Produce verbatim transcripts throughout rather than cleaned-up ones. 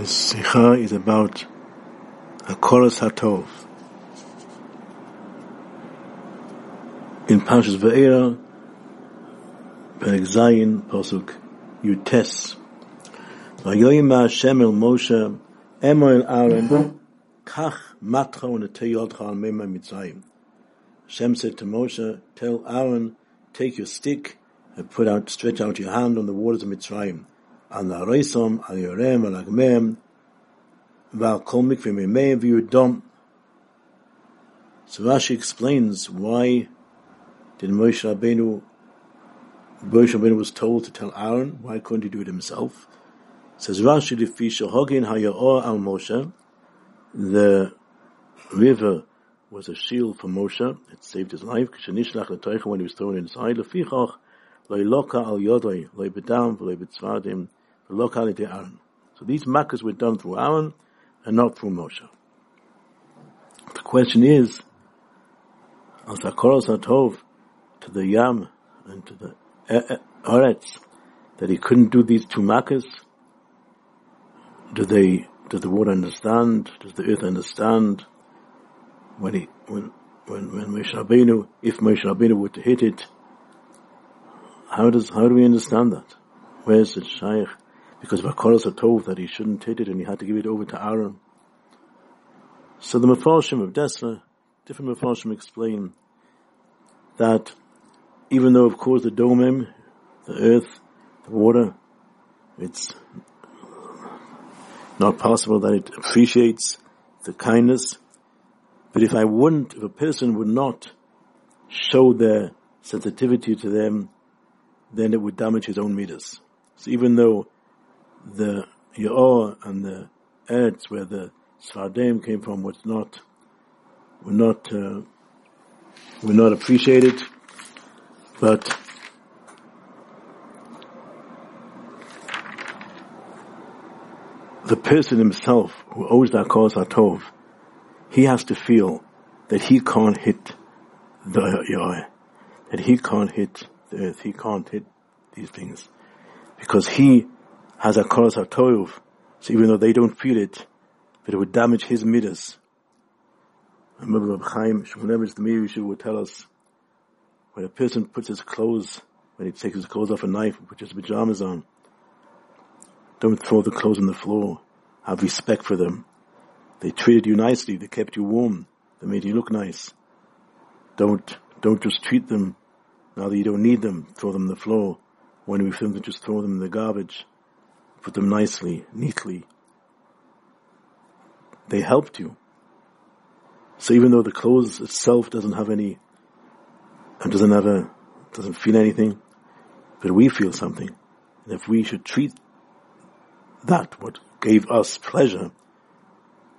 This Sikha is about Hakoros Hatov. In Parshas Vaera, Perek Zayin, Pasuk Yutes. Vayoyim Hashem el Moshe, Emo el Aaron, Kach matcha uneteyotcha al meimah Mitzrayim. Hashem said to Moshe, tell Aaron, take your stick and put out, stretch out your hand on the waters of Mitzrayim. Al Nareisom, Al Yorem, Al Agmeim, Val Kol Mikvim Imei, Viyu Dome. So Rashi explains why did Moshe Rabbeinu, Moshe Rabbeinu was told to tell Aaron, why couldn't he do it himself? It says Rashi, Lefi Shehogin HaYaor Al Moshe, the river was a shield for Moshe, it saved his life, Kishanishlach L'Toicha, when he was thrown inside, Lefichach, so these Makas were done through Aaron and not through Moshe. The question is, as Hakoros Hatov to the Yam and to the Eretz, that he couldn't do these two Makas, do they, does the water understand? Does the earth understand? When he, when, when, when Moshe Rabbeinu, if Moshe Rabbeinu were to hit it, How does how do we understand that? Where is the shaykh? Because Vakaros Hatov that he shouldn't hit it and he had to give it over to Aaron. So the Mepharshim of Desla, different Mepharshim explain that even though of course the Dome, the earth, the water, it's not possible that it appreciates the kindness, but if I wouldn't, if a person would not show their sensitivity to them, then it would damage his own Mitas. So even though the Yor and the Eretz, where the Svadim came from, was not, were not, uh, were not appreciated, but the person himself who owes that Hakoros Hatov, he has to feel that he can't hit the Yor, that he can't hit the earth, he can't hit these things because he has a Hakoros Hatov. So even though they don't feel it, but it would damage his Midas. I remember Rabbi Chaim, M'Chem Shmulevitz, the Medrash would tell us when a person puts his clothes, when he takes his clothes off a knife, puts his pajamas on, don't throw the clothes on the floor. Have respect for them. They treated you nicely. They kept you warm. They made you look nice. Don't don't just treat them. Now that you don't need them, throw them on the floor. When we film them, just throw them in the garbage. Put them nicely, neatly. They helped you. So even though the clothes itself doesn't have any, and doesn't have a, doesn't feel anything, but we feel something. And if we should treat that, what gave us pleasure,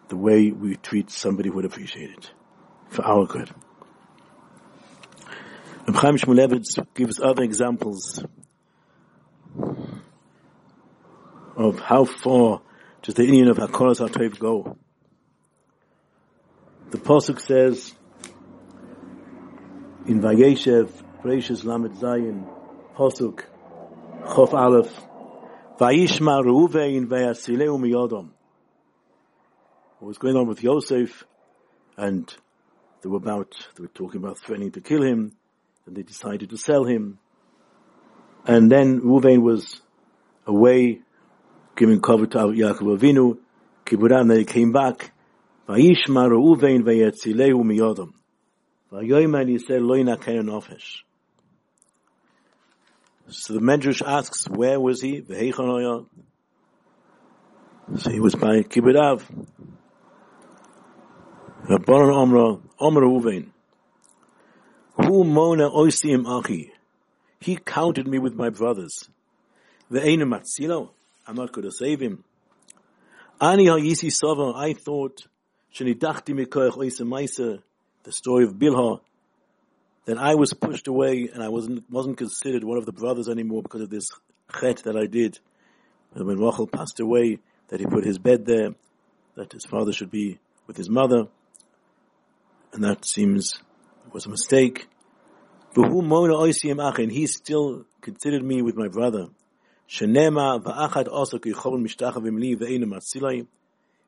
the way we treat somebody who would appreciate it, for our good. Rabbi Chaim Shmulevitz gives other examples of how far does the Indian of Hakoros Hatov go. The Pasuk says in Vayeshev, Parshas Lamed Zayin, Pasuk Chof Aleph, Vayishma Reuven Vayasileu Miyodom. What was going on with Yosef, and they were about, they were talking about threatening to kill him, and they decided to sell him. And then Reuven was away, giving cover to Yaakov Avinu, Kiburan, and he came back. Vayishma Reuven vayetzileu miyodom. Vayoyim, and he said, Lo yinakenu nefesh. So the Medrash asks, where was he? V'heichon hoya. So he was by Kiburav. Rabbanon Omra, Omra Reuven. Who mona oisim achi? He counted me with my brothers. Ve'enu matzilo. I'm not going to save him. Ani ha'yisi sava. I thought shenidachti mikoach oisem meiser. The story of Bilhah. That I was pushed away and I wasn't wasn't considered one of the brothers anymore because of this chet that I did. And when Rachel passed away, that he put his bed there, that his father should be with his mother, and that seems was a mistake. But who mona oisim achi? And he still considered me with my brother. Shenema va'achad also kichobin mishtacha v'mili ve'enu matzilai.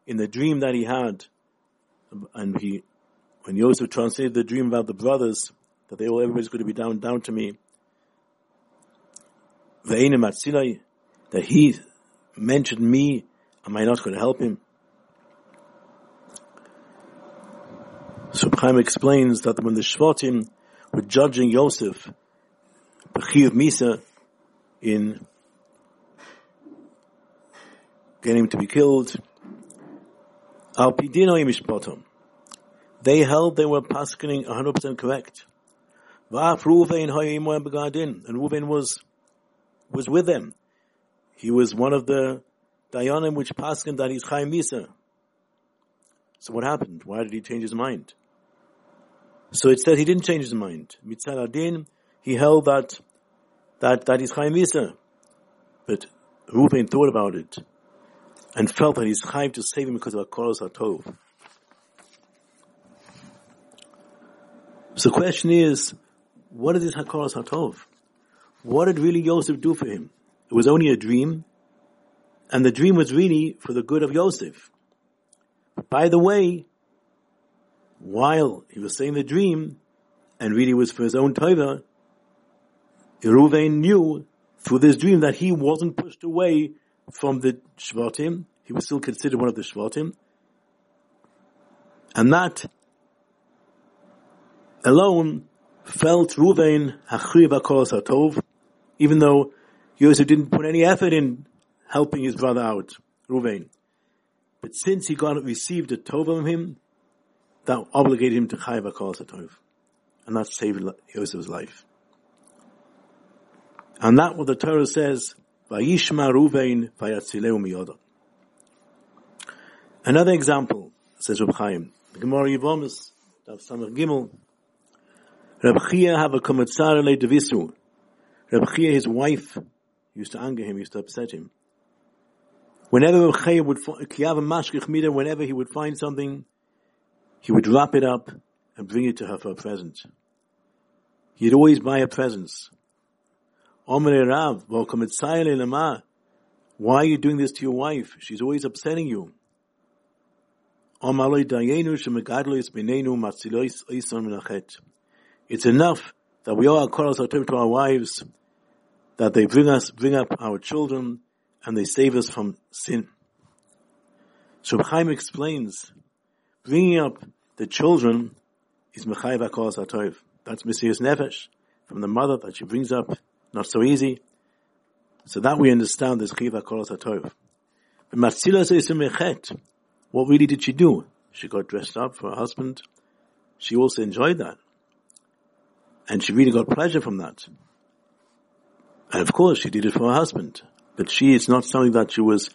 In the dream that he had, and he, when Yosef translated the dream about the brothers, that they all, everybody's going to be down, down to me, ve'enu matzilai, that he mentioned me, am I not going to help him? So Chaim explains that when the Shvatim were judging Yosef, Chiyuv Misa, in getting him to be killed, they held they were paskening one hundred percent correct. And Reuven was was with them. He was one of the Dayanim which paskened that he's Chaym Misa. So what happened? Why did he change his mind? So it said he didn't change his mind. Mitzad Adin, he held that that that is Chaym Misa, but Reuven thought about it and felt that he's Chaim to save him because of Hakoros Hatov. So the question is, what is this Hakoros Hatov? What did really Yosef do for him? It was only a dream, and the dream was really for the good of Yosef. But by the way, while he was saying the dream, and really was for his own Torah, Reuven knew through this dream that he wasn't pushed away from the Shvatim. He was still considered one of the Shvatim. And that alone felt Reuven Hachiv Hakoros Hatov, even though Yosef didn't put any effort in helping his brother out, Reuven. But since he got received a Tov from him, that obligated him to Chayiv Hakoros Hatov. And that saved Yosef's life. And that what the Torah says, Vayishma Reuven vayatzileu miyodo. Another example, says Reb Chaim, the Gemara Yevomis, Dav Samach Gimel, Reb Chia have a kometzar le devisu. Reb Chia, his wife, used to anger him, used to upset him. Whenever Reb Chia would, whenever he would find something, he would wrap it up and bring it to her for a present. He'd always buy her presents. Omre Rav, why are you doing this to your wife? She's always upsetting you. It's enough that we all call our to our wives, that they bring us, bring up our children, and they save us from sin. So Chaim explains, bringing up the children is M'Chem Shmulevitz HaTov. That's Messias Nefesh, from the mother that she brings up. Not so easy. So that we understand this Chiyuv Hakoras HaTov. But Matzila says to Mechet, what really did she do? She got dressed up for her husband. She also enjoyed that. And she really got pleasure from that. And of course she did it for her husband. But she, it's not something that she was,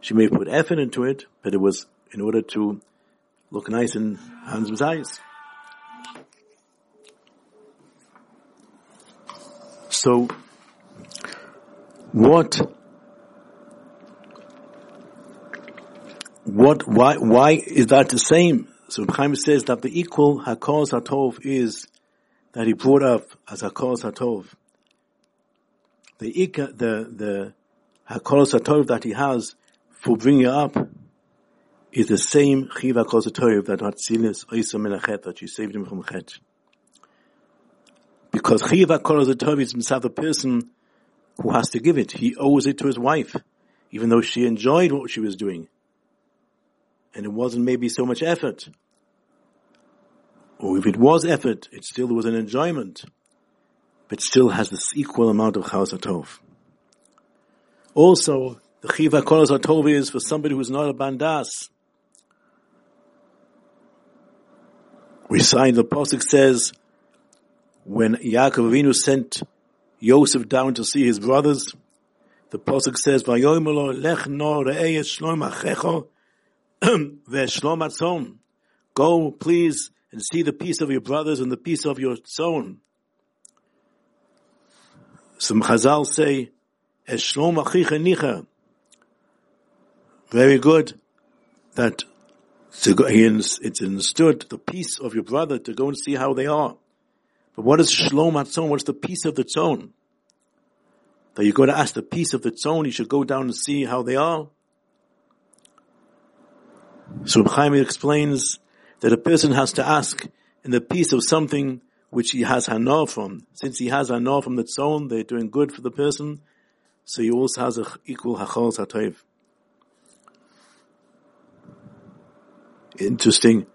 she may put effort into it, but it was in order to look nice in Han's eyes. So, what, what, why, why is that the same? So Chaim says that the equal Hakoros Hatov is that he brought up as Hakoros Hatov. The the the Hakoros Hatov that he has for bringing up is the same Chiyuv Hakoras HaTov that Hatzilis Oisa Min HaChet, that she saved him from Chet. Because Chiyuv Hakoras HaTov is himself a person who has to give it. He owes it to his wife, even though she enjoyed what she was doing. And it wasn't maybe so much effort. Or if it was effort, it still was an enjoyment. But still has this equal amount of Hakoras HaTov. Also, the Chiyuv Hakoras HaTov is for somebody who is not a bandas. We sign, the Pasuk says, when Yaakov Avinu sent Yosef down to see his brothers, the Pasuk says, go, please, and see the peace of your brothers and the peace of your son. Some Chazal say, very good, that it's understood the peace of your brother to go and see how they are. But what is Shlom HaTzon? What's the peace of the Tzon? that you go to ask the piece of its own, you should go down and see how they are? So Rabbi Chaim explains that a person has to ask in the piece of something which he has hanar from. Since he has hanar from the tzon, they're doing good for the person, so he also has an equal Hakoros Hatov. Interesting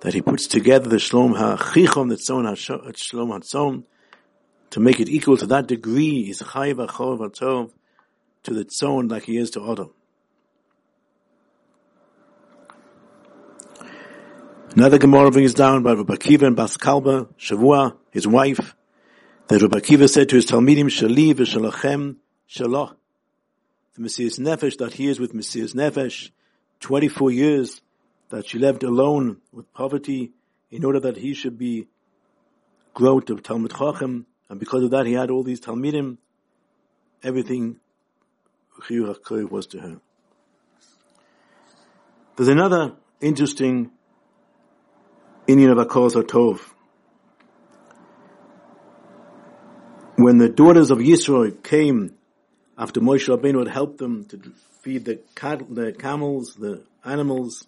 that he puts together the shlom hachichom, the tzon shlom hatzon, to make it equal to that degree. He's chiyuv Hakoras HaTov to the tzon like he is to Adam. Another Gemara brings down by Rabbi Akiva and Bas Kalba, Shavua, his wife, that Rabbi Akiva said to his Talmidim, Shali v'shalachem shalah, the Messias Nefesh, that he is with Messias Nefesh, twenty-four years, that she lived alone with poverty, in order that he should be grow to Talmud Chacham, and because of that he had all these Talmidim. Everything Chiyuv Hakoras was to her. There's another interesting Indian of Hakoros Hatov. When the daughters of Yisro came after Moshe Rabbeinu had helped them to feed the cattle, the camels, the animals,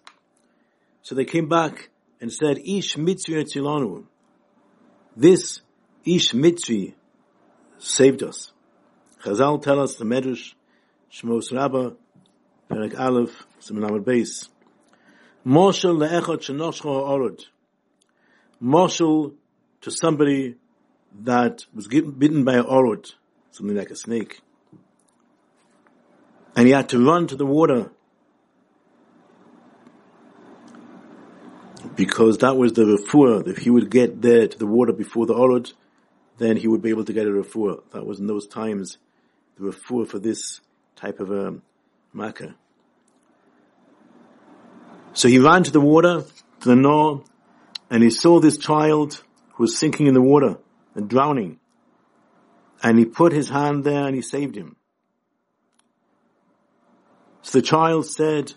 so they came back and said, "Ish Mitzri Tzilanu." This Ish Mitzri saved us. Chazal tell us the Medrash, Shmos Rabba, Perek Aleph, Simanamad Beis. Moshel le'echad shenoshcha ha'orod. Moshel to somebody that was bitten by an orod, something like a snake, and he had to run to the water because that was the refuah. If he would get there to the water before the orod, then he would be able to get a refuah. That was in those times the refuah for this type of a um, Makas. So he ran to the water, to the Nor, and he saw this child who was sinking in the water and drowning. And he put his hand there and he saved him. So the child said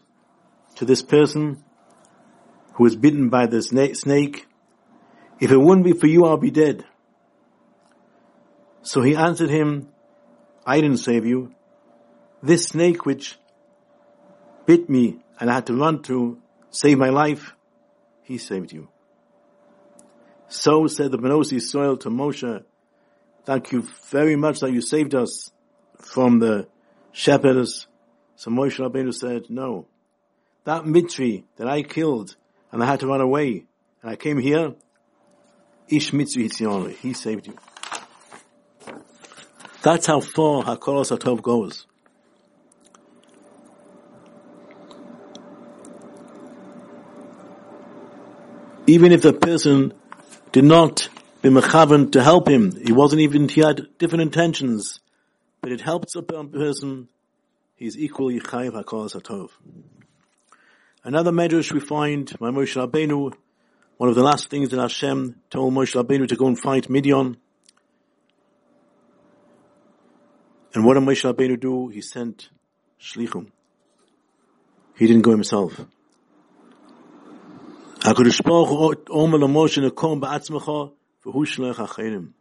to this person who was bitten by the snake, "If it wouldn't be for you, I'll be dead." So he answered him, "I didn't save you. This snake which bit me and I had to run to save my life, he saved you." So said the Bnei Yisrael to Moshe, "Thank you very much that you saved us from the shepherds." So Moshe Rabbeinu said, "No, that Mitzri that I killed and I had to run away, and I came here, Ish Mitzri Hitzion, he saved you." That's how far Hakoros Hatov goes. Even if the person did not be mechavan to help him, he wasn't even, he had different intentions, but it helps a person, he's equally chiyuv Hakoras Hatov. Another medrash we find by Moshe Rabbeinu, one of the last things that Hashem told Moshe Rabbeinu to go and fight Midian. And what did Moshe Rabbeinu do? He sent shlichum. He didn't go himself. HaKadosh Baruch Hu Omer LaMoshe Nekom Ba'atzmecha V'hu Shleich HaCheirim.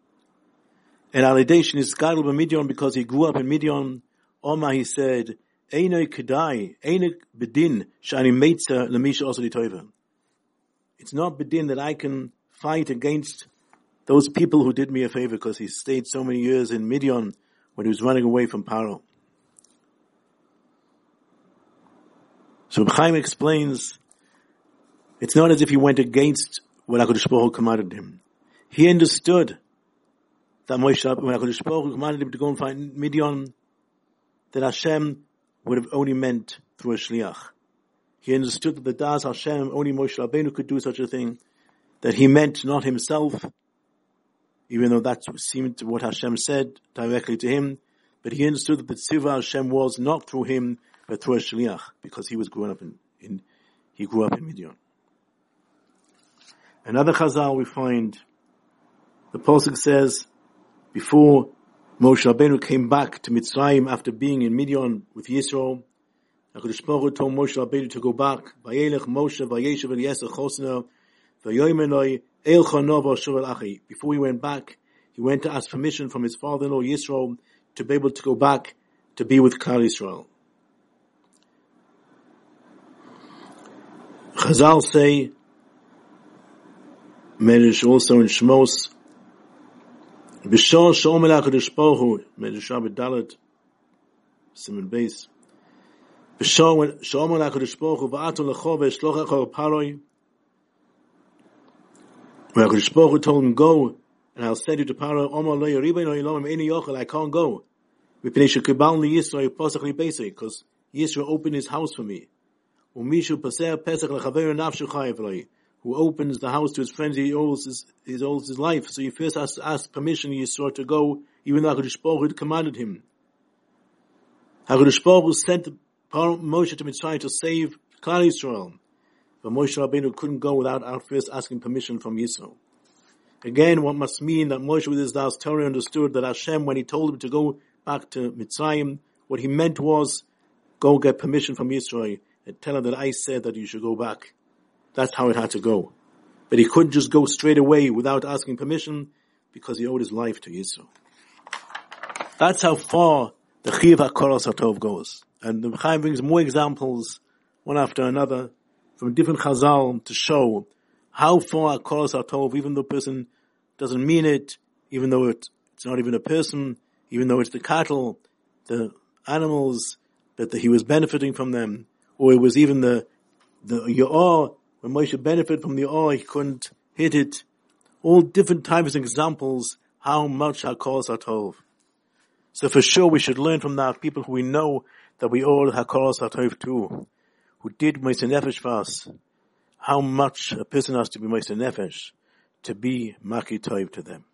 And Alidation is Gadol B'Midian because he grew up in Midian. Omer, he said, "Einoi Kedai, Einoi B'din Sh'ani Meitza L'misha Osadi Toiva." It's not B'din that I can fight against those people who did me a favor, because he stayed so many years in Midian when he was running away from Paro. So Reb Chaim explains, it's not as if he went against what HaKadosh Baruch Hu commanded him. He understood that Moshe, when HaKadosh Baruch Hu commanded him to go and find Midian, that Hashem would have only meant through a shliach. He understood that the Das Hashem, only Moshe Rabbeinu could do such a thing, that he meant not himself, even though that seemed what Hashem said directly to him, but he understood that the tzivah Hashem was not through him, but through a shliach, because he was growing up in, in he grew up in Midian. Another Chazal we find, the Pasuk says, before Moshe Rabbeinu came back to Mitzrayim after being in Midian with Yisro, HaKadosh Baruch Hu told Moshe Rabbeinu to go back. Before he went back, he went to ask permission from his father-in-law Yisro to be able to go back to be with Klal Yisrael. Chazal say, Medrash also in Shmos, B'shor Sh'omelach HaKadosh Baruch Hu, Medrash Rabbi Dalet, Simon Beis, B'shor Sh'omelach HaKadosh Baruch Hu, V'aton L'cho V'eshloch Echor Paroi, when HaKadosh Baruch Hu told him, go, and I'll send you to Paro, Omar Lo Yeriba No Yilom, Eni Yochel, I can't go, V'pnei Shekibal Li Yisrael, Pasach Li Beis, because Yisrael opened his house for me. Umishu Pasach L'chaver Nafshu Chayev Loi, who opens the house to his friends, he owes his, he owes his life. So he first has to ask permission, Yisrael, to go, even though HaKadosh Baruch Hu commanded him. HaKadosh Baruch Hu sent Moshe to Mitzrayim to save Klal Yisrael. But Moshe Rabbeinu couldn't go without first asking permission from Yisrael. Again, what must mean that Moshe with his last Torah understood that Hashem, when he told him to go back to Mitzrayim, what he meant was, go get permission from Yisrael and tell him that I said that you should go back. That's how it had to go. But he couldn't just go straight away without asking permission because he owed his life to Yisro. That's how far the Chiyuv Hakoras HaTov goes. And the Chaim brings more examples, one after another, from different Chazal to show how far Hakoras HaTov, even though a person doesn't mean it, even though it's not even a person, even though it's the cattle, the animals, that he was benefiting from them, or it was even the, the Yor. When Moshe benefited from the Yor, he couldn't hit it. All different types of examples, how much Hakoros HaTov. So for sure we should learn from that, people who we know that we all Hakoros HaTov too, who did Moshe Nefesh for us. How much a person has to be Moshe Nefesh to be Maki Tov to them.